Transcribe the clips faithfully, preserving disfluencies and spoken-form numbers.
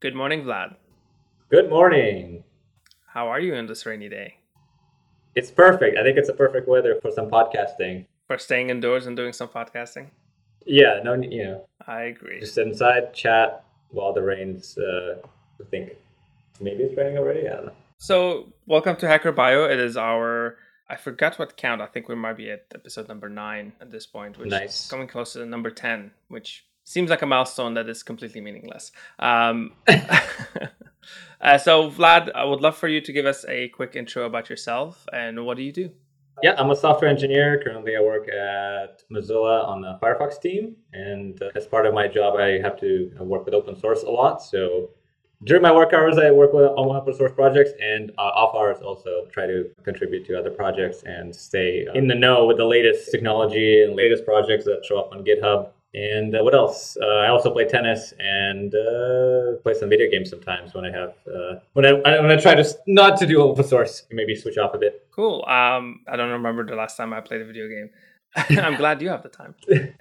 Good morning, Vlad. Good morning. How are you on this rainy day? It's perfect. I think it's a perfect weather for some podcasting. For staying indoors and doing some podcasting? Yeah, no, you know. I agree. Just inside, chat while the rain's, uh, I think, maybe it's raining already? I don't know. So, welcome to Hacker Bio. It is our, I forgot what count. I think we might be at episode number nine at this point, which nice. Is coming close to number ten, which seems like a milestone that is completely meaningless. Um, uh, so, Vlad, I would love for you to give us a quick intro about yourself and what do you do? Yeah, I'm a software engineer. Currently, I work at Mozilla on the Firefox team. And uh, as part of my job, I have to work with open source a lot. So during my work hours, I work with all open source projects, and uh, off hours also try to contribute to other projects and stay uh, in the know with the latest technology and latest projects that show up on GitHub. And uh, what else? Uh, I also play tennis and uh, play some video games sometimes when I have uh, when I when I try to not to do open source, maybe switch off a bit. Cool. Um, I don't remember the last time I played a video game. I'm glad you have the time.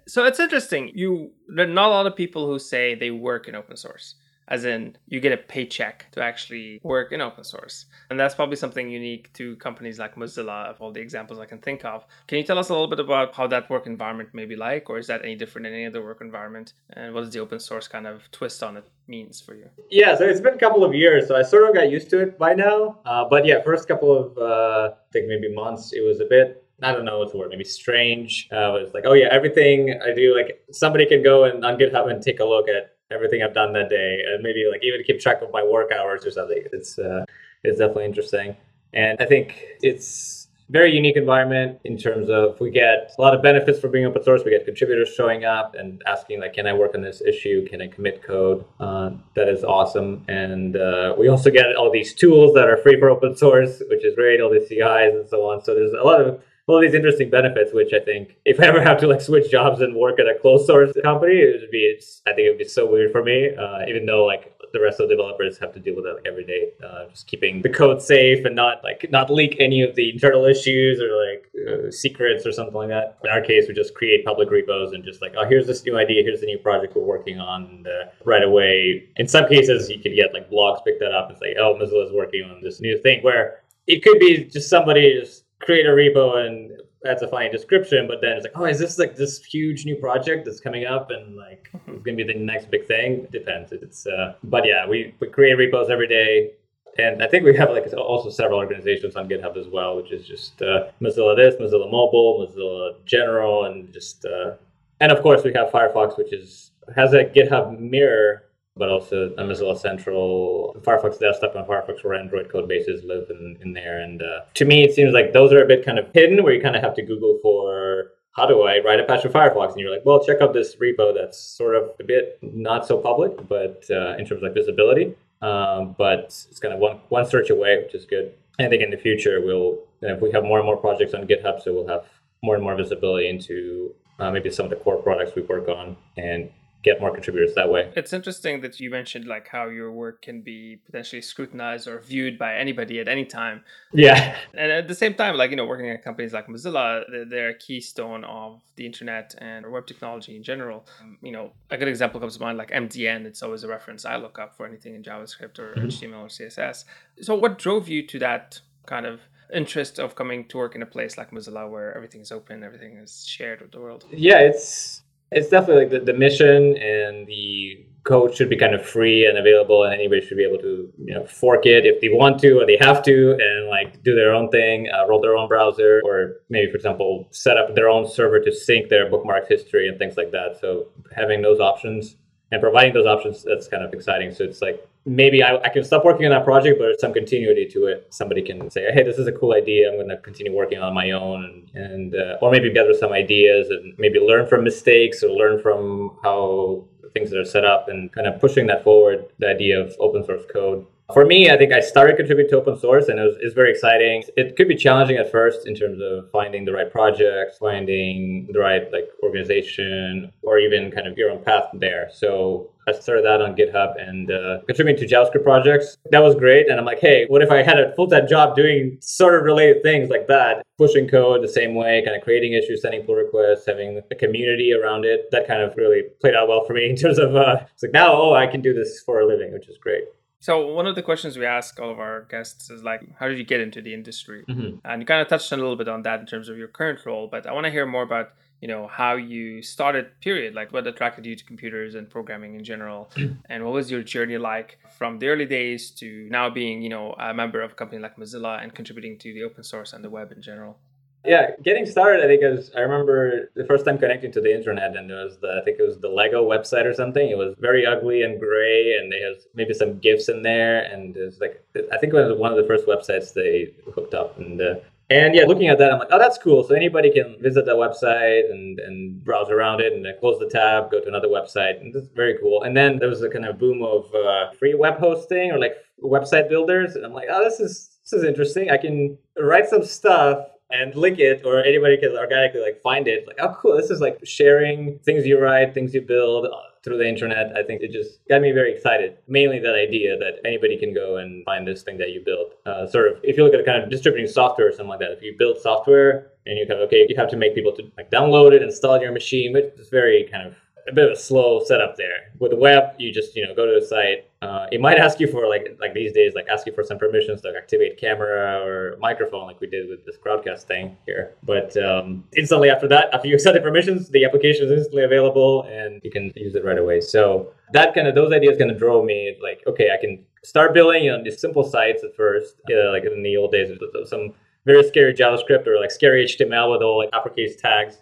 So it's interesting. You there are not a lot of people who say they work in open source, as in you get a paycheck to actually work in open source. And that's probably something unique to companies like Mozilla, of all the examples I can think of. Can you tell us a little bit about how that work environment may be like, or is that any different in any other work environment? And what does the open source kind of twist on it means for you? Yeah, so it's been a couple of years, so I sort of got used to it by now. Uh, but yeah, first couple of, uh, I think maybe months, it was a bit, I don't know what's the word, maybe strange. Uh, it's like, oh yeah, everything I do, like somebody can go and on GitHub and take a look at everything I've done that day, and maybe like even keep track of my work hours or something. It's uh, it's definitely interesting. And I think it's very unique environment in terms of we get a lot of benefits for being open source. We get contributors showing up and asking, like, can I work on this issue? Can I commit code? Uh, that is awesome. And uh, we also get all these tools that are free for open source, which is great, all the C Is and so on. So there's a lot of all these interesting benefits, which I think if I ever have to like switch jobs and work at a closed source company, it would be, I think it would be so weird for me, uh, even though like the rest of the developers have to deal with that like every day, uh, just keeping the code safe and not like not leak any of the internal issues or like uh, secrets or something like that. In our case, we just create public repos and just like, oh, here's this new idea, here's the new project we're working on, and, uh, right away. In some cases, you could get like blogs pick that up and say, oh, Mozilla's working on this new thing, where it could be just somebody just create a repo and that's a funny description, but then it's like, oh, is this like this huge new project that's coming up and like it's gonna be the next big thing? It depends. It's uh, but yeah, we, we create repos every day, and I think we have like also several organizations on GitHub as well, which is just uh, Mozilla this, Mozilla Mobile, Mozilla General, and just uh, and of course we have Firefox, which is has a GitHub mirror, but also Mozilla Central, Firefox Desktop, and Firefox for Android code bases live in, in there. And uh, to me, it seems like those are a bit kind of hidden, where you kind of have to Google for, how do I write a patch for Firefox? And you're like, well, check out this repo that's sort of a bit not so public, but uh, in terms of like visibility. Um, but it's kind of one, one search away, which is good. I think in the future, we'll you know, we have more and more projects on GitHub, so we'll have more and more visibility into uh, maybe some of the core products we work on and get more contributors that way. It's interesting that you mentioned like how your work can be potentially scrutinized or viewed by anybody at any time. Yeah. And at the same time, like, you know, working at companies like Mozilla, they're a keystone of the internet and web technology in general. You know, a good example comes to mind, like M D N. It's always a reference I look up for anything in JavaScript or mm-hmm. H T M L or C S S. So what drove you to that kind of interest of coming to work in a place like Mozilla where everything is open, everything is shared with the world? Yeah, it's... It's definitely like the, the mission and the code should be kind of free and available, and anybody should be able to, you know, fork it if they want to or they have to, and like do their own thing, uh, roll their own browser, or maybe, for example, set up their own server to sync their bookmark history and things like that. So having those options and providing those options, that's kind of exciting. So it's like, maybe I, I can stop working on that project, but there's some continuity to it. Somebody can say, hey, this is a cool idea. I'm going to continue working on my own, and, and uh, or maybe gather some ideas and maybe learn from mistakes or learn from how things are set up, and kind of pushing that forward, the idea of open source code. For me, I think I started contributing to open source, and it was, it's very exciting. It could be challenging at first in terms of finding the right projects, finding the right like organization, or even kind of your own path there. So I started that on GitHub and uh, contributing to JavaScript projects. That was great. And I'm like, hey, what if I had a full-time job doing sort of related things like that, pushing code the same way, kind of creating issues, sending pull requests, having a community around it. That kind of really played out well for me in terms of uh, it's like now, oh, I can do this for a living, which is great. So one of the questions we ask all of our guests is like, how did you get into the industry? Mm-hmm. And you kind of touched on a little bit on that in terms of your current role, but I want to hear more about, you know, how you started, period, like what attracted you to computers and programming in general, and what was your journey like from the early days to now being, you know, a member of a company like Mozilla and contributing to the open source and the web in general? Yeah, getting started, I think, was, I remember the first time connecting to the internet, and it was the, I think it was the Lego website or something. It was very ugly and gray, and they had maybe some GIFs in there, and it was like, I think it was one of the first websites they hooked up, and uh, And yeah, looking at that, I'm like, oh, that's cool. So anybody can visit that website and, and browse around it and then close the tab, go to another website. And that's very cool. And then there was a kind of boom of uh, free web hosting or like website builders. And I'm like, oh, this is this is interesting. I can write some stuff and link it, or anybody can organically like find it. Like, oh, cool. This is like sharing things you write, things you build through the internet. I think it just got me very excited, mainly that idea that anybody can go and find this thing that you built. Uh, sort of, if you look at kind of distributing software or something like that, if you build software and you kind of, okay, you have to make people to like download it, install it on your machine, but it's very kind of a bit of a slow setup there. With the web, you just, you know, go to the site. Uh, it might ask you for like, like these days, like ask you for some permissions to like activate camera or microphone, like we did with this Crowdcast thing here. But um, instantly after that, after you accept the permissions, the application is instantly available and you can use it right away. So that kind of, those ideas kind of drove me like, okay, I can start building, you know, these simple sites at first, you know, like in the old days, some very scary JavaScript or like scary H T M L with all like uppercase tags.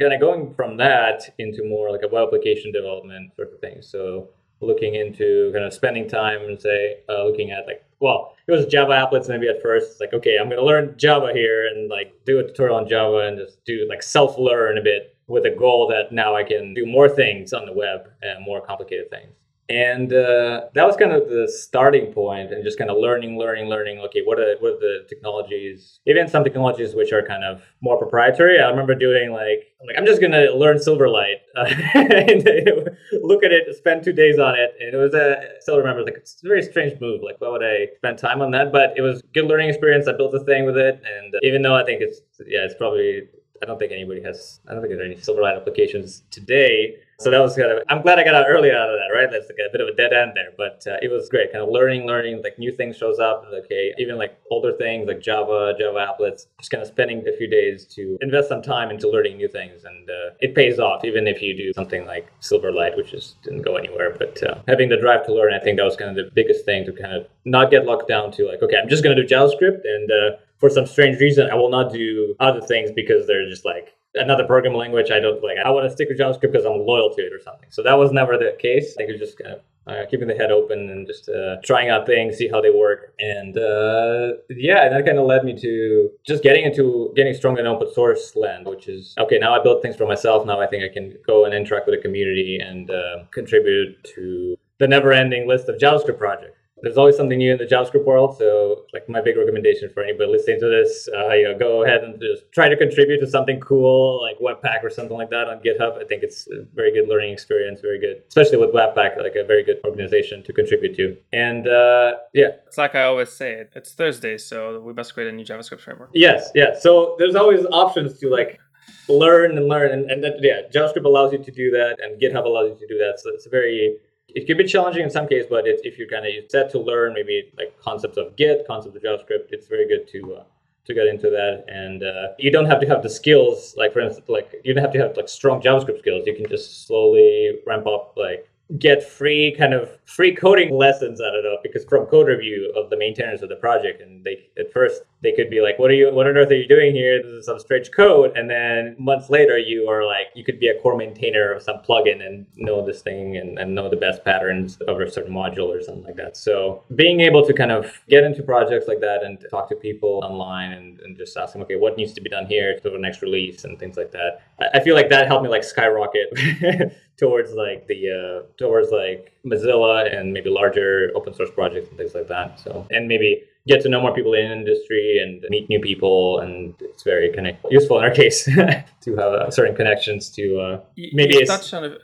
Kind of going from that into more like a web application development sort of thing. So looking into kind of spending time and say, uh, looking at like, well, it was Java applets maybe at first. It's like, okay, I'm going to learn Java here and like do a tutorial on Java and just do like self-learn a bit with a goal that now I can do more things on the web and more complicated things. And uh, that was kind of the starting point and just kind of learning, learning, learning. Okay, what are, what are the technologies? Even some technologies which are kind of more proprietary. I remember doing like, I'm, like, I'm just going to learn Silverlight, uh, and look at it, spend two days on it. And it was a, I still remember, like, it's a very strange move. Like, why would I spend time on that? But it was a good learning experience. I built a thing with it. And uh, even though I think it's, yeah, it's probably, I don't think anybody has, I don't think there's any Silverlight applications today. So that was kind of, I'm glad I got out early out of that, right? That's like a bit of a dead end there, but uh, it was great. Kind of learning, learning, like new things shows up. And okay, even like older things like Java, Java applets, just kind of spending a few days to invest some time into learning new things. And uh, it pays off, even if you do something like Silverlight, which just didn't go anywhere. But uh, having the drive to learn, I think that was kind of the biggest thing to kind of not get locked down to like, okay, I'm just going to do JavaScript. And uh, for some strange reason, I will not do other things because they're just like, another programming language, I don't like, I want to stick with JavaScript because I'm loyal to it or something. So that was never the case. I think it was just kind of uh, keeping the head open and just uh, trying out things, see how they work. And uh, yeah, that kind of led me to just getting into getting strong in open source land, which is, okay, now I build things for myself. Now I think I can go and interact with a community and uh, contribute to the never-ending list of JavaScript projects. There's always something new in the JavaScript world. So like my big recommendation for anybody listening to this, uh, you know, go ahead and just try to contribute to something cool, like Webpack or something like that on GitHub. I think it's a very good learning experience, very good, especially with Webpack, like a very good organization to contribute to. And uh, yeah. It's like I always say, it's Thursday, so we must create a new JavaScript framework. Yes, yeah. So there's always options to like learn and learn. And, and that, yeah, JavaScript allows you to do that and GitHub allows you to do that. So it's a very... It can be challenging in some cases, but it's, if you're kind of set to learn maybe like concepts of Git, concepts of JavaScript, it's very good to uh, to get into that. And uh, you don't have to have the skills, like for instance, like you don't have to have like strong JavaScript skills. You can just slowly ramp up, like get free kind of free coding lessons. I don't know, because from code review of the maintainers of the project, and they at first they could be like, "What are you? What on earth are you doing here? This is some strange code." And then months later, you are like, you could be a core maintainer of some plugin and know this thing and, and know the best patterns of a certain module or something like that. So being able to kind of get into projects like that and talk to people online and, and just ask them, okay, what needs to be done here for the next release and things like that. I, I feel like that helped me like skyrocket towards like the uh, towards like Mozilla and maybe larger open source projects and things like that. So and maybe get to know more people in the industry and meet new people, and it's very connect- useful in our case to have uh, certain connections to uh, you, maybe you touched on a,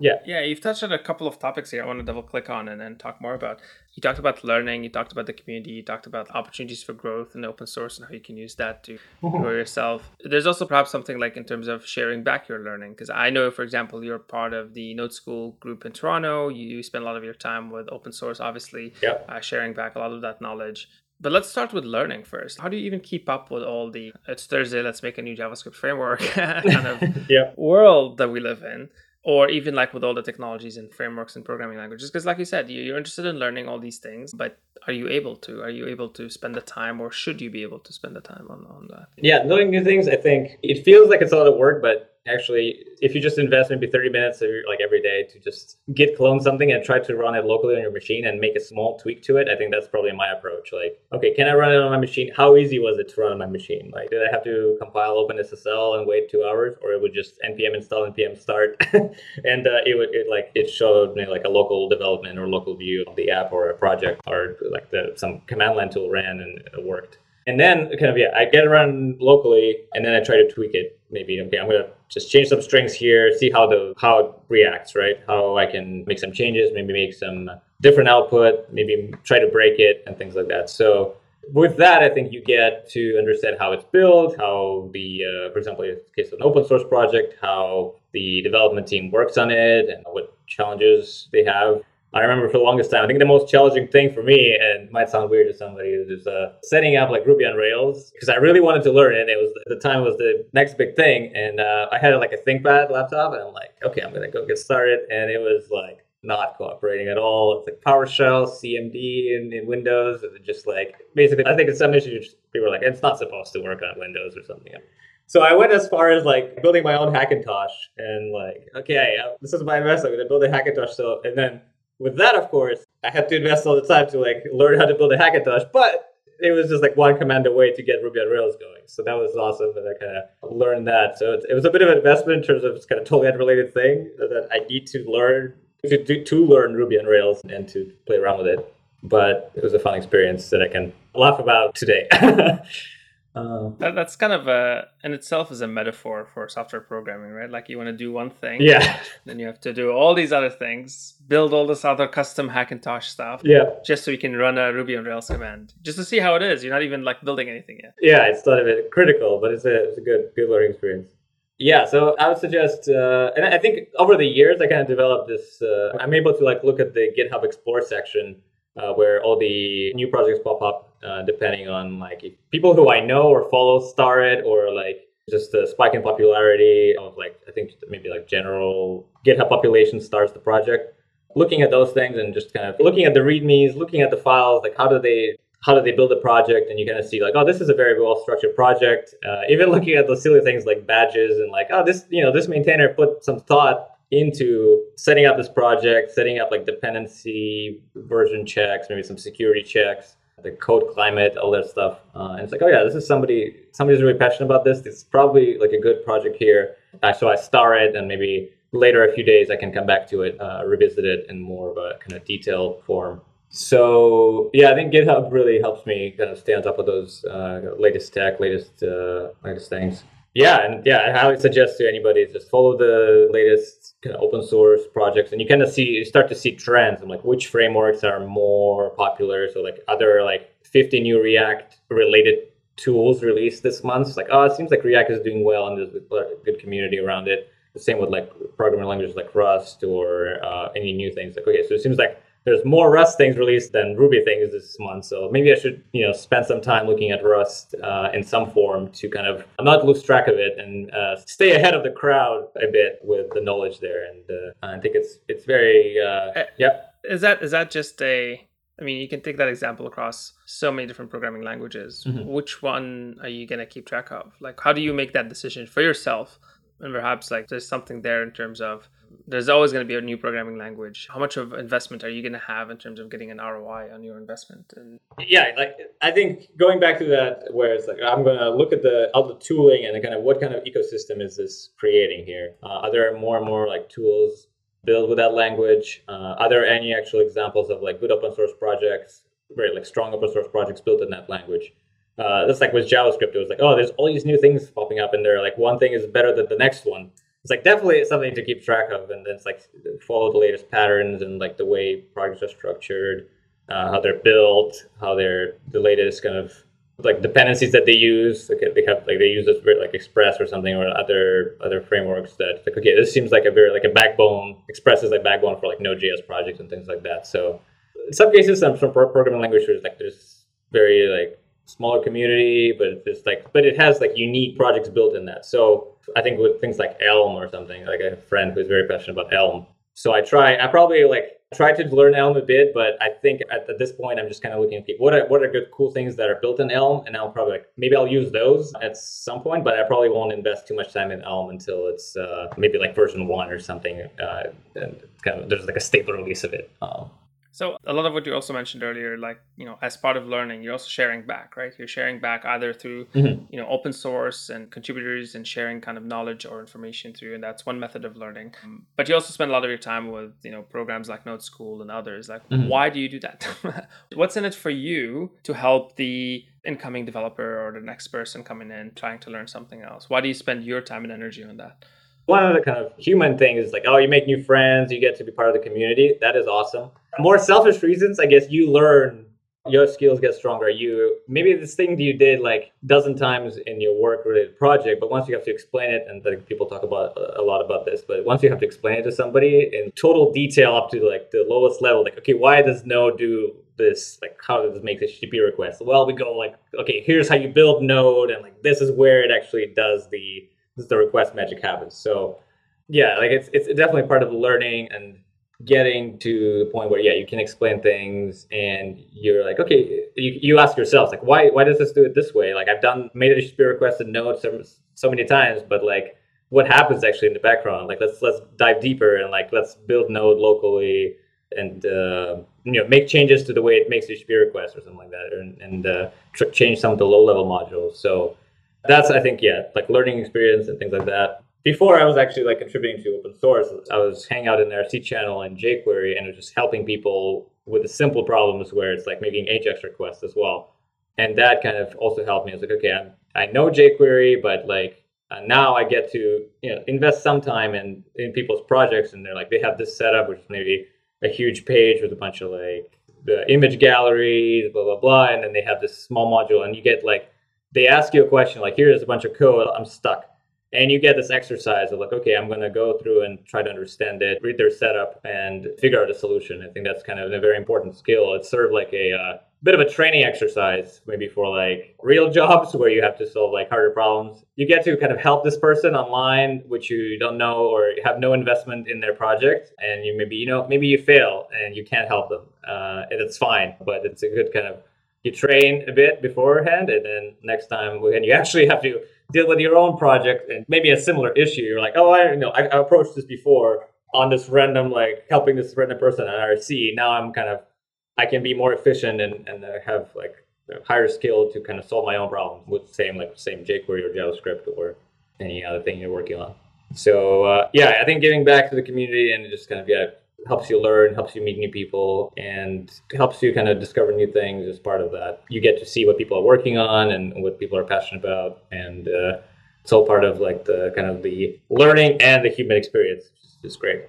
Yeah. Yeah, you've touched on a couple of topics here I want to double click on and then talk more about. You talked about learning, you talked about the community, you talked about opportunities for growth and open source and how you can use that to mm-hmm. grow yourself. There's also perhaps something like in terms of sharing back your learning, because I know, for example, you're part of the Node School group in Toronto. You spend a lot of your time with open source, obviously, yeah. uh, sharing back a lot of that knowledge. But let's start with learning first. How do you even keep up with all the, it's Thursday, let's make a new JavaScript framework kind of yeah. world that we live in? Or even like with all the technologies and frameworks and programming languages, because like you said, you're interested in learning all these things, but are you able to? Are you able to spend the time, or should you be able to spend the time on, on that? Yeah, learning new things, I think it feels like it's a lot of work, but actually, if you just invest maybe thirty minutes of your, like every day to just git clone something and try to run it locally on your machine and make a small tweak to it, I think that's probably my approach. Like, okay, can I run it on my machine? How easy was it to run on my machine? Like, did I have to compile OpenSSL and wait two hours, or it would just npm install, npm start, and uh, it would it like it showed me like a local development or local view of the app or a project, or like the some command line tool ran and it worked. And then kind of, yeah, I get it run locally and then I try to tweak it. Maybe, okay, I'm going to just change some strings here, see how the how it reacts, right? How I can make some changes, maybe make some different output, maybe try to break it and things like that. So with that, I think you get to understand how it's built, how the, uh, for example, in the case of an open source project, how the development team works on it and what challenges they have. I remember for the longest time, I think the most challenging thing for me, and it might sound weird to somebody, is just uh, setting up like Ruby on Rails, because I really wanted to learn it. It was at the time was the next big thing, and uh, I had like a ThinkPad laptop, and I'm like, okay, I'm gonna go get started, and it was like not cooperating at all. It's like PowerShell, C M D in, in Windows, and just like basically, I think in some issues people are like, it's not supposed to work on Windows or something. So I went as far as like building my own Hackintosh, and like, okay, this is my investment. I'm gonna build a Hackintosh, so and then. With that, of course, I had to invest all the time to like learn how to build a Hackintosh, but it was just like one command away to get Ruby on Rails going. So that was awesome that I kind of learned that. So it, it was a bit of an investment in terms of it's kind of totally unrelated thing that I need to learn to, to, to learn Ruby on Rails and to play around with it. But it was a fun experience that I can laugh about today. Uh, that, that's kind of a in itself is a metaphor for software programming, right? Like you want to do one thing, yeah, then you have to do all these other things, build all this other custom Hackintosh stuff, yeah, just so you can run a Ruby on Rails command just to see how it is. You're not even like building anything yet. Yeah, it's not a bit critical, but it's a it's a good good learning experience. Yeah, so I would suggest, uh, and I think over the years I kind of developed this. Uh, I'm able to like look at the GitHub Explore section. Uh, where all the new projects pop up, uh, depending on like if people who I know or follow star it, or like just the spike in popularity of like, I think maybe like general GitHub population stars the project. Looking at those things and just kind of looking at the readmes, looking at the files, like how do they how do they build a project? And you kind of see like, oh, this is a very well structured project. Uh, even looking at those silly things like badges and like, oh, this you know this maintainer put some thought into setting up this project, setting up like dependency version checks, maybe some security checks, the code climate, all that stuff. Uh, and it's like, oh yeah, this is somebody, somebody's really passionate about this. It's probably like a good project here. Uh, so I star it, and maybe later a few days I can come back to it, uh, revisit it in more of a kind of detailed form. So yeah, I think GitHub really helps me kind of stay on top of those uh, latest tech, latest uh, latest things. Yeah, and yeah, I highly suggest to anybody just follow the latest kind of open source projects, and you kind of see, you start to see trends and like which frameworks are more popular. So like other like fifty new React related tools released this month. It's like, oh, it seems like React is doing well and there's a good community around it. The same with like programming languages like Rust or uh, any new things. Like, okay, so it seems like there's more Rust things released than Ruby things this month, so maybe I should, you know, spend some time looking at Rust uh, in some form to kind of not lose track of it and uh, stay ahead of the crowd a bit with the knowledge there. And uh, I think it's it's very uh, yeah. Is that is that just a? I mean, you can take that example across so many different programming languages. Mm-hmm. Which one are you gonna keep track of? Like, how do you make that decision for yourself? And perhaps like there's something there in terms of there's always going to be a new programming language. How much of investment are you going to have in terms of getting an R O I on your investment? And yeah, like I think going back to that, where it's like I'm going to look at the all the tooling and kind of what kind of ecosystem is this creating here? Uh, are there more and more like tools built with that language? Uh, are there any actual examples of like good open source projects, very like strong open source projects built in that language? Uh, that's like with JavaScript. It was like, oh, there's all these new things popping up, and they're like one thing is better than the next one. it's like definitely something to keep track of, and then it's like follow the latest patterns and like the way projects are structured, uh, how they're built, how they're the latest kind of like dependencies that they use. Okay, they have like they use this like Express or something or other other frameworks that like okay, this seems like a very like a backbone. Express is like backbone for like Node.js projects and things like that. So in some cases, some some programming languages like there's very like smaller community, but it's like but it has like unique projects built in that. So I think with things like Elm or something, like I have a friend who's very passionate about Elm. So I try, I probably like try to learn Elm a bit, but I think at, at this point I'm just kind of looking at okay, what are what are good cool things that are built in Elm, and I'll probably like maybe I'll use those at some point, but I probably won't invest too much time in Elm until it's uh, maybe like version one or something. Uh, and kind of there's like a stable release of it. Um, So a lot of what you also mentioned earlier, like, you know, as part of learning, you're also sharing back, right? You're sharing back either through, mm-hmm. you know, open source and contributors and sharing kind of knowledge or information through. And that's one method of learning. But you also spend a lot of your time with, you know, programs like Node School and others. Like, mm-hmm. why do you do that? What's in it for you to help the incoming developer or the next person coming in trying to learn something else? Why do you spend your time and energy on that? One of the kind of human things is like, oh, you make new friends, you get to be part of the community. That is awesome. More selfish reasons, I guess you learn, your skills get stronger. You maybe this thing that you did like a dozen times in your work-related project, but once you have to explain it, and like, people talk about a lot about this, but once you have to explain it to somebody in total detail up to like the lowest level, like, okay, why does Node do this? Like, how does it make this H T T P request? Well, we go like, okay, here's how you build Node, and like this is where it actually does the the request magic happens. So yeah, like it's it's definitely part of learning and getting to the point where yeah, you can explain things and you're like, okay, you, you ask yourself like, why why does this do it this way? Like I've done made a H T T P request in Node so, so many times, but like what happens actually in the background? Like let's let's dive deeper and like let's build Node locally and uh, you know make changes to the way it makes H T T P requests or something like that, and, and uh, tr- change some of the low level modules. So. That's, I think, yeah, like learning experience and things like that. Before I was actually like contributing to open source, I was hanging out in the I R C channel and jQuery and it was just helping people with the simple problems where it's like making AJAX requests as well. And that kind of also helped me. I was like, okay, I'm, I know jQuery, but like uh, now I get to you know invest some time in, in people's projects and they're like, they have this setup, which is maybe a huge page with a bunch of like the image galleries, blah, blah, blah. And then they have this small module and you get like, they ask you a question like, here's a bunch of code, I'm stuck. And you get this exercise of like, okay, I'm going to go through and try to understand it, read their setup and figure out a solution. I think that's kind of a very important skill. It's sort of like a uh, bit of a training exercise, maybe for like real jobs where you have to solve like harder problems. You get to kind of help this person online, which you don't know or have no investment in their project. And you maybe, you know, maybe you fail and you can't help them. Uh, and it's fine, but it's a good kind of you train a bit beforehand, and then next time when you actually have to deal with your own project and maybe a similar issue, you're like, oh, I don't know, I, I approached this before on this random, like helping this random person at I R C. Now I'm kind of, I can be more efficient and, and have like a higher skill to kind of solve my own problems with same like same jQuery or JavaScript or any other thing you're working on. So uh, yeah, I think giving back to the community and just kind of, yeah, helps you learn, helps you meet new people, and helps you kind of discover new things as part of that. You get to see what people are working on and what people are passionate about. And uh, it's all part of like the kind of the learning and the human experience, which is great.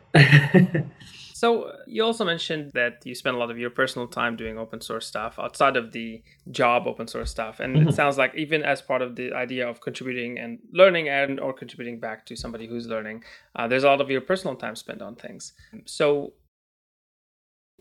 So you also mentioned that you spend a lot of your personal time doing open source stuff outside of the job open source stuff. And mm-hmm. It sounds like even as part of the idea of contributing and learning and or contributing back to somebody who's learning, uh, there's a lot of your personal time spent on things. So,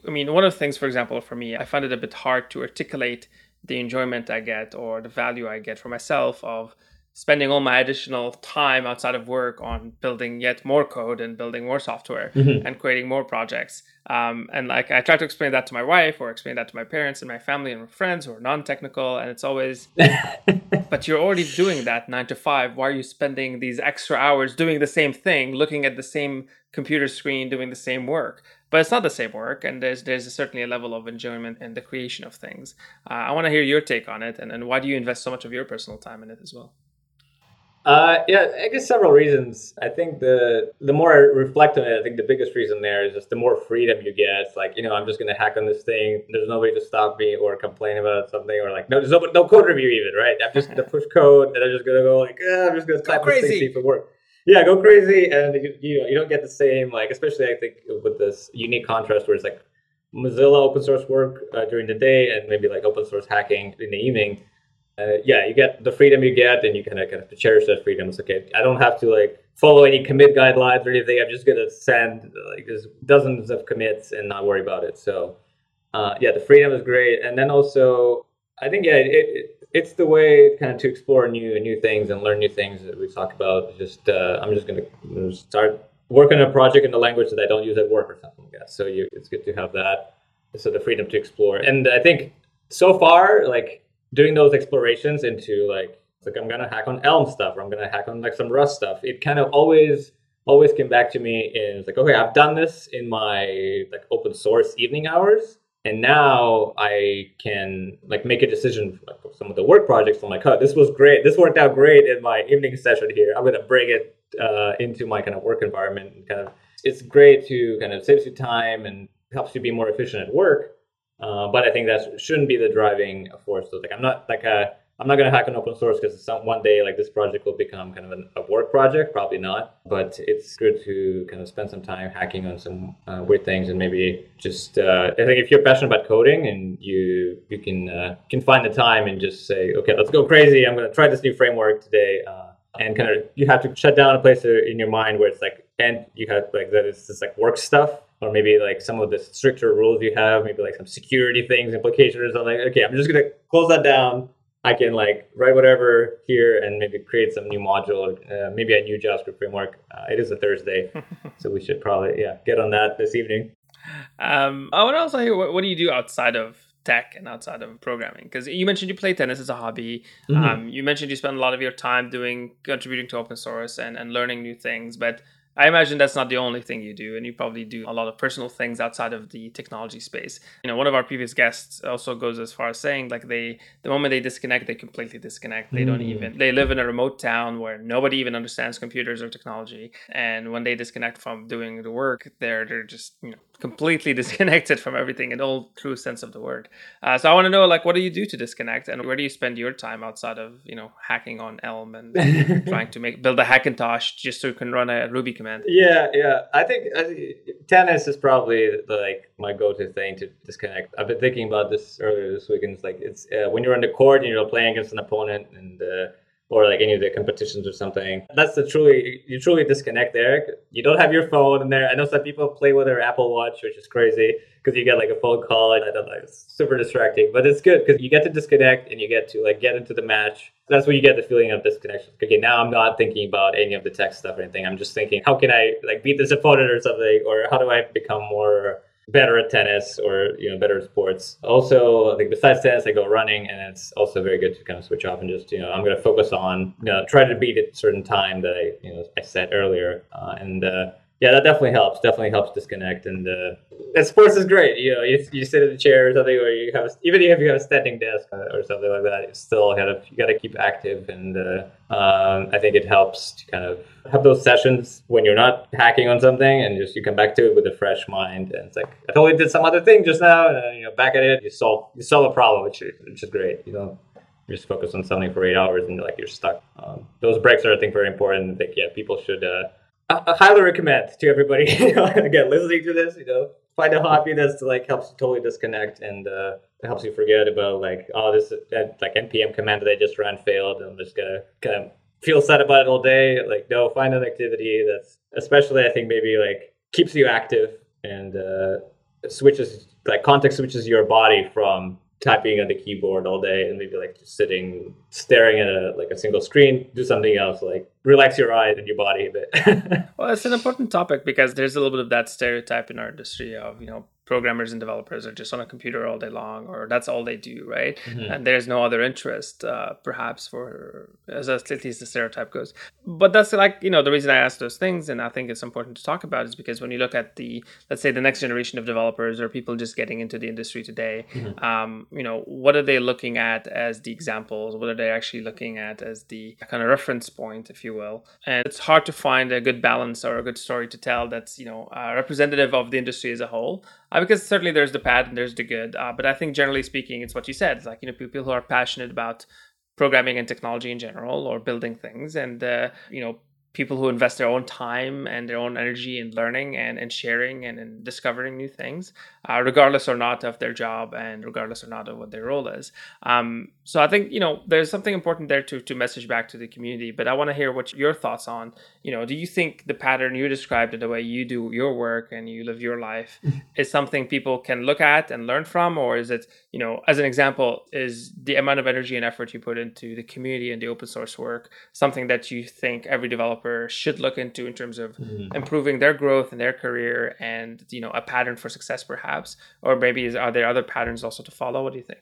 I mean, one of the things, for example, for me, I find it a bit hard to articulate the enjoyment I get or the value I get for myself of spending all my additional time outside of work on building yet more code and building more software mm-hmm. and creating more projects. Um, and like I try to explain that to my wife or explain that to my parents and my family and friends who are non-technical. And it's always, but you're already doing that nine to five. Why are you spending these extra hours doing the same thing, looking at the same computer screen, doing the same work? But it's not the same work, and there's there's certainly a level of enjoyment in the creation of things. Uh, I want to hear your take on it, and, and why do you invest so much of your personal time in it as well? Uh, yeah, I guess several reasons. I think the the more I reflect on it, I think the biggest reason there is just the more freedom you get. It's like, you know, I'm just going to hack on this thing. There's nobody to stop me or complain about something or like, no, there's no, no code review even, right? I'm just going to push code and I'm just going to go like, ah, I'm just going to type this thing, see if it works. Yeah, go crazy, and you, you you don't get the same, like, especially I think with this unique contrast where it's like Mozilla open source work uh, during the day and maybe like open source hacking in the evening. Uh, yeah, you get the freedom you get, and you kind of kind of cherish that freedom. It's okay, I don't have to like follow any commit guidelines or anything. I'm just gonna send like just dozens of commits and not worry about it. So uh, yeah, the freedom is great, and then also I think yeah, it, it, it's the way kind of to explore new new things and learn new things that we talk about. Just uh, I'm just gonna start working on a project in the language that I don't use at work or something like that. So you, it's good to have that. So the freedom to explore, and I think so far like. Doing those explorations into like, like I'm gonna hack on Elm stuff, or I'm gonna hack on like some Rust stuff. It kind of always, always came back to me and it's like, okay, I've done this in my like open source evening hours, and now I can like make a decision for, like, for some of the work projects. I'm like, oh, this was great. This worked out great in my evening session here. I'm gonna bring it uh, into my kind of work environment. And kind of, it's great to kind of saves you time and helps you be more efficient at work. Uh, but I think that shouldn't be the driving force. So like, I'm not like a, I'm not going to hack on open source because one day like this project will become kind of an, a work project. Probably not. But it's good to kind of spend some time hacking on some uh, weird things, and maybe just uh, I think if you're passionate about coding and you you can uh, can find the time and just say, okay, let's go crazy. I'm going to try this new framework today. Uh, and kind of you have to shut down a place in your mind where it's like, and you have like that it's just like work stuff. Or maybe like some of the stricter rules you have, maybe like some security things, implications or something. Okay, I'm just going to close that down. I can like write whatever here and maybe create some new module, uh, maybe a new JavaScript framework. Uh, it is a Thursday, so we should probably yeah get on that this evening. Um, I want to also hear, what, what do you do outside of tech and outside of programming? Because you mentioned you play tennis as a hobby. Mm-hmm. Um, you mentioned you spend a lot of your time doing contributing to open source and, and learning new things, but I imagine that's not the only thing you do, and you probably do a lot of personal things outside of the technology space. You know, one of our previous guests also goes as far as saying, like, they, the moment they disconnect, they completely disconnect. They mm. don't even, they live in a remote town where nobody even understands computers or technology. And when they disconnect from doing the work, they're, they're just, you know, completely disconnected from everything in all true sense of the word. Uh, so I want to know, like, what do you do to disconnect, and where do you spend your time outside of, you know, hacking on Elm and trying to make, build a Hackintosh just so you can run a Ruby command? Yeah, yeah. I think, I think tennis is probably like my go-to thing to disconnect. I've been thinking about this earlier this week, and it's like it's uh, when you're on the court and you're playing against an opponent, and uh, or like any of the competitions or something. That's the truly you truly disconnect there. You don't have your phone in there. I know some people play with their Apple Watch, which is crazy because you get like a phone call, and I don't know, it's super distracting. But it's good because you get to disconnect and you get to like get into the match. That's where you get the feeling of disconnection. Okay, now I'm not thinking about any of the tech stuff or anything. I'm just thinking, how can I like beat this opponent or something, or how do I become more better at tennis, or you know, better at sports. Also, like besides tennis, I go running, and it's also very good to kind of switch off and just, you know, I'm going to focus on, you know, try to beat a certain time that I, you know, I set earlier, uh, and. Uh, Yeah, that definitely helps. Definitely helps disconnect, and uh, and sports is great. You know, you, you sit in a chair or something, or you have a, even if you have a standing desk or something like that, you still kind of you got to keep active, and uh, um, I think it helps to kind of have those sessions when you're not hacking on something, and just you come back to it with a fresh mind, and it's like I totally did some other thing just now, and uh, you know, back at it, you solve you solve a problem, which is, which is great. You know, you just focus on something for eight hours, and like you're stuck. Um, those breaks are, I think, very important. Like, yeah, people should. Uh, I highly recommend to everybody, you know, again, listening to this, you know, find a hobby that's like helps you totally disconnect, and uh, helps you forget about like, oh, this that, like npm command that I just ran failed, and I'm just gonna kind of feel sad about it all day. Like, no, find an activity that's especially, I think, maybe like keeps you active, and uh, switches like context switches your body from typing on the keyboard all day, and maybe like just sitting, staring at a like a single screen, do something else, like relax your eyes and your body a bit. Well, it's an important topic because there's a little bit of that stereotype in our industry of, you know, programmers and developers are just on a computer all day long, or that's all they do, right? Mm-hmm. And there's no other interest, uh, perhaps, for as at least the stereotype goes. But that's like, you know, the reason I ask those things, and I think it's important to talk about, is because when you look at the, let's say, the next generation of developers or people just getting into the industry today, mm-hmm. um, you know, what are they looking at as the examples? What are they actually looking at as the kind of reference point, if you will? And it's hard to find a good balance or a good story to tell that's, you know, uh, representative of the industry as a whole. Uh, because certainly there's the bad and there's the good. Uh, but I think generally speaking, it's what you said. It's like, you know, people who are passionate about programming and technology in general, or building things, and, uh, you know, people who invest their own time and their own energy in learning and, and sharing and in discovering new things, uh, regardless or not of their job and regardless or not of what their role is. Um, so I think, you know, there's something important there to to message back to the community, but I want to hear what your thoughts on, you know, do you think the pattern you described and the way you do your work and you live your life is something people can look at and learn from? Or is it, you know, as an example, is the amount of energy and effort you put into the community and the open source work something that you think every developer should look into in terms of mm. improving their growth and their career, and, you know, a pattern for success perhaps? Or maybe is, are there other patterns also to follow? What do you think?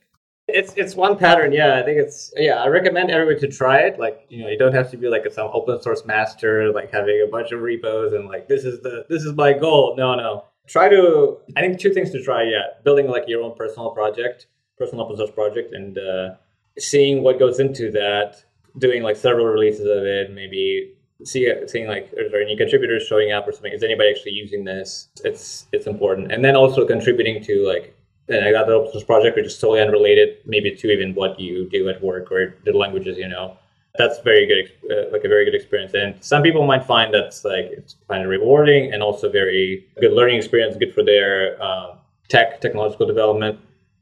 It's it's one pattern. Yeah, I think it's, yeah, I recommend everyone to try it. Like, you know, you don't have to be like some open source master, like having a bunch of repos and like, this is the, this is my goal. No, no. Try to, I think two things to try. Yeah. Building like your own personal project, personal open source project, and uh, seeing what goes into that, doing like several releases of it, maybe See, seeing like, are there any contributors showing up or something? Is anybody actually using this? It's it's important. And then also contributing to like, and I got the open source project, which is totally unrelated, maybe to even what you do at work or the languages you know. That's very good, uh, like a very good experience. And some people might find that's like, it's kind of rewarding and also very good learning experience, good for their um, tech, technological development.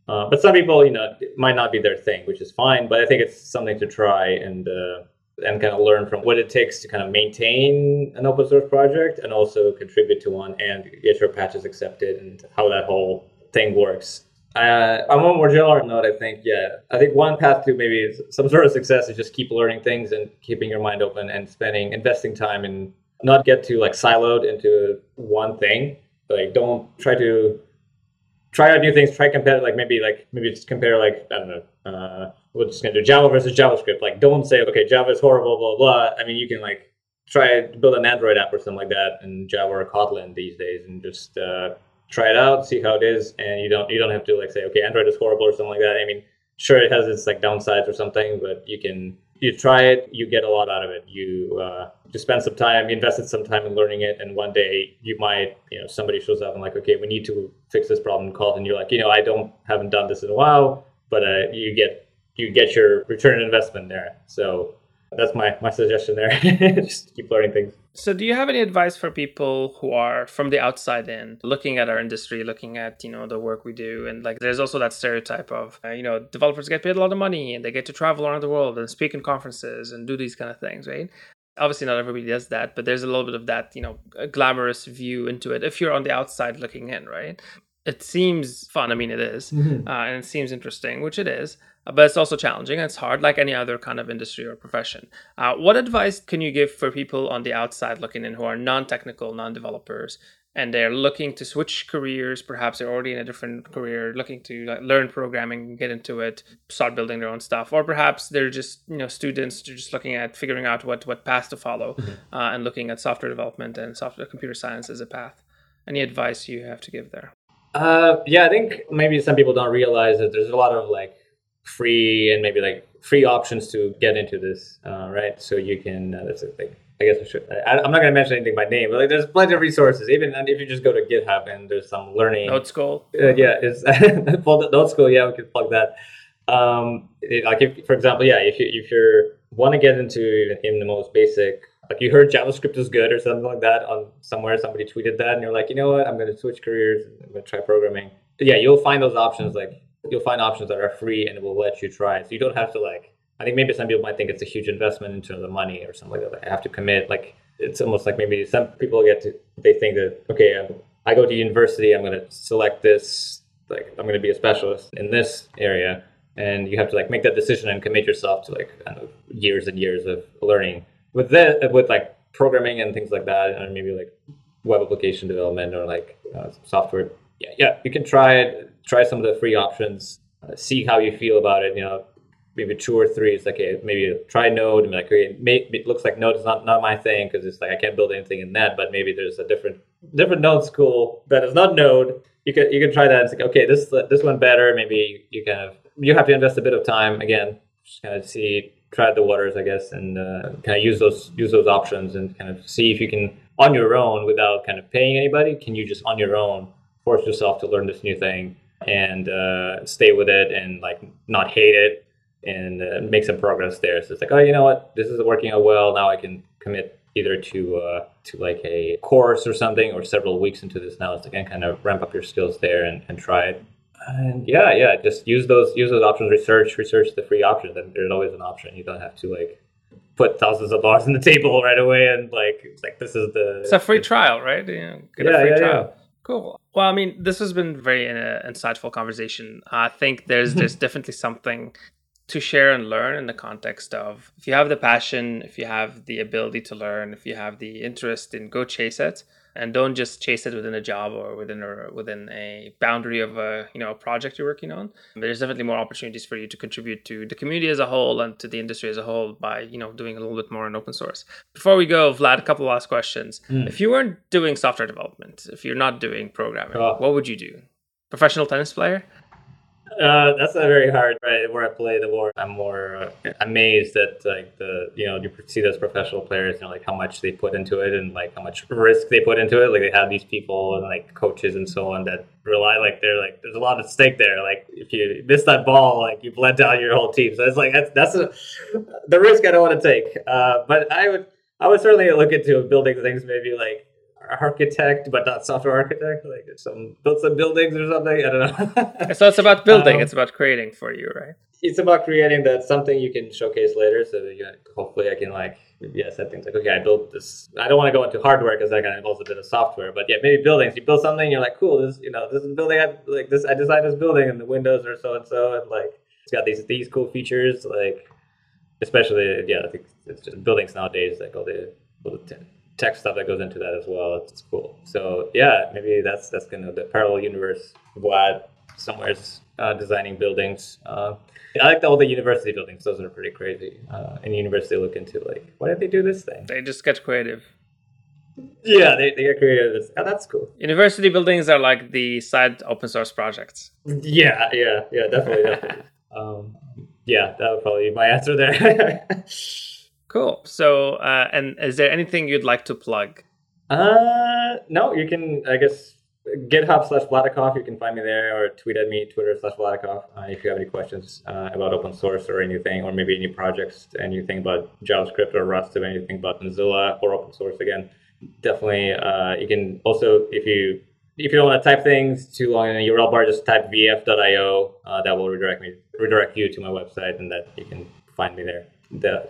Uh, but some people, you know, it might not be their thing, which is fine. But I think it's something to try and. Uh, and kind of learn from what it takes to kind of maintain an open source project and also contribute to one and get your patches accepted and how that whole thing works. Uh, on one more general note, I think, yeah, I think one path to maybe some sort of success is just keep learning things and keeping your mind open and spending, investing time and not get too like siloed into one thing. Like don't try to, try out new things, try compare, like maybe like, maybe just compare like, I don't know, uh, we're just going to do Java versus JavaScript. Like, don't say, okay, Java is horrible, blah, blah, blah. I mean, you can like try to build an Android app or something like that in Java or Kotlin these days and just uh, try it out, see how it is. And you don't you don't have to like say, okay, Android is horrible or something like that. I mean, sure, it has its like downsides or something, but you can, you try it, you get a lot out of it. You uh, just spend some time, you invested some time in learning it. And one day you might, you know, somebody shows up and like, okay, we need to fix this problem in Kotlin. You're like, you know, I don't, haven't done this in a while, but uh, you get, you get your return on investment there. So that's my, my suggestion there. Just keep learning things. So do you have any advice for people who are from the outside in, looking at our industry, looking at, you know, the work we do? And like, there's also that stereotype of, uh, you know, developers get paid a lot of money and they get to travel around the world and speak in conferences and do these kind of things, right? Obviously not everybody does that, but there's a little bit of that, you know, glamorous view into it if you're on the outside looking in, right? It seems fun. I mean, it is. Mm-hmm. Uh, and it seems interesting, which it is. But it's also challenging. It's hard, like any other kind of industry or profession. Uh, what advice can you give for people on the outside looking in who are non-technical, non-developers, and they're looking to switch careers? Perhaps they're already in a different career, looking to like, learn programming, get into it, start building their own stuff. Or perhaps they're just, you know, students, they're just looking at figuring out what, what path to follow, mm-hmm. uh, and looking at software development and software computer science as a path. Any advice you have to give there? Uh, yeah, I think maybe some people don't realize that there's a lot of like, free and maybe like free options to get into this, uh, right? So you can, uh, that's the thing. I guess I should, I, I'm not going to mention anything by name, but like there's plenty of resources, even if you just go to GitHub and there's some learning. Node School. Uh, yeah, it's Node School. Yeah, we could plug that. Um, it, like if, for example, yeah, if you if you want to get into even in the most basic, like you heard JavaScript is good or something like that on somewhere, somebody tweeted that and you're like, you know what, I'm going to switch careers, I'm going to try programming. But yeah, you'll find those options like, you'll find options that are free and will let you try it. So you don't have to like, I think maybe some people might think it's a huge investment in terms of money or something like that. Like I have to commit. Like, it's almost like maybe some people get to, they think that, okay, I'm, I go to university, I'm going to select this, like I'm going to be a specialist in this area. And you have to like make that decision and commit yourself to like I don't know, years and years of learning with that, with like programming and things like that. And maybe like web application development or like uh, software. Yeah, yeah, you can try it. Try some of the free options, uh, see how you feel about it. You know, maybe two or three. It's like, okay, maybe try Node and be like, okay, may, it looks like Node is not, not my thing because it's like I can't build anything in that. But maybe there's a different different Node school that is not Node. You can you can try that. It's like, okay, this this one better. Maybe you kind of you have to invest a bit of time again. Just kind of see, try the waters, I guess, and uh, kind of use those use those options and kind of see if you can on your own without kind of paying anybody. Can you just on your own force yourself to learn this new thing? And uh, stay with it and like not hate it and uh, make some progress there. So it's like, oh, you know what? This is working out well. Now I can commit either to uh, to like a course or something, or several weeks into this now, so again, kind of ramp up your skills there and, and try it. And yeah, yeah, just use those use those options. Research, research the free option. Then there's always an option. You don't have to like put thousands of dollars on the table right away and like it's like this is the. It's a free trial, right? You know, get yeah, a free yeah, trial. Yeah. Cool. Well, I mean, this has been very uh, insightful conversation. I think there's there's definitely something to share and learn in the context of if you have the passion, if you have the ability to learn, if you have the interest in, go chase it. And don't just chase it within a job or within a, within a boundary of a, you know, a project you're working on. There's definitely more opportunities for you to contribute to the community as a whole and to the industry as a whole by, you know, doing a little bit more in open source. Before we go, Vlad, a couple last questions. Mm. If you weren't doing software development, if you're not doing programming, oh. what would you do? Professional tennis player? Uh, that's not very hard, right? Where I play the war, I'm more uh, amazed at like the, you know, you see those professional players, you know, like how much they put into it and like how much risk they put into it. Like they have these people and like coaches and so on that rely, like they're like, there's a lot at stake there. Like if you miss that ball, like you bled down your whole team. So it's like, that's, that's a, the risk I don't want to take. Uh, but I would, I would certainly look into building things, maybe like architect, but not software architect. Like some build some buildings or something. I don't know. So it's about building. Um, it's about creating for you, right? It's about creating that something you can showcase later. So that you, hopefully, I can like yeah, set things like okay, I built this. I don't want to go into hardware because like I've also done a software, but yeah, maybe buildings. You build something, you're like, cool. This you know, this is building. I like this. I designed this building, and the windows are so and so, and like it's got these these cool features. Like especially yeah, I think it's just buildings nowadays. Like all the all the tech stuff that goes into that as well. It's cool. So yeah, maybe that's that's kind of the parallel universe. Vlad somewhere's uh, designing buildings. Uh, I like all the university buildings. Those are pretty crazy. Uh, and university look into like, why did they do this thing? They just get creative. Yeah, they, they get creative. Oh, that's cool. University buildings are like the side open source projects. Yeah, yeah, yeah, definitely. definitely. Um, yeah, that would probably be my answer there. Cool. So, uh, and is there anything you'd like to plug? Uh, no, you can, I guess, GitHub slash Vladikov. You can find me there or tweet at me, Twitter slash Vladikov. Uh, if you have any questions uh, about open source or anything, or maybe any projects, anything about JavaScript or Rust or anything about Mozilla or open source again, definitely. Uh, you can also, if you if you don't want to type things too long in a U R L bar, just type v f dot i o. Uh, that will redirect me, redirect you to my website, and that you can find me there. The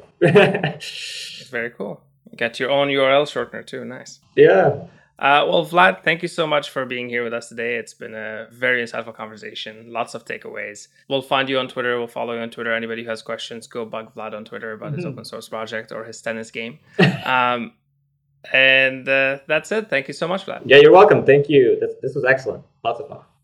Very cool. You got your own U R L shortener too. Nice. Yeah. Uh, well, Vlad, thank you so much for being here with us today. It's been a very insightful conversation. Lots of takeaways. We'll find you on Twitter. We'll follow you on Twitter. Anybody who has questions, go bug Vlad on Twitter about mm-hmm. his open source project or his tennis game. um, and uh, that's it. Thank you so much, Vlad. Yeah, you're welcome. Thank you. This, this was excellent. Lots of fun.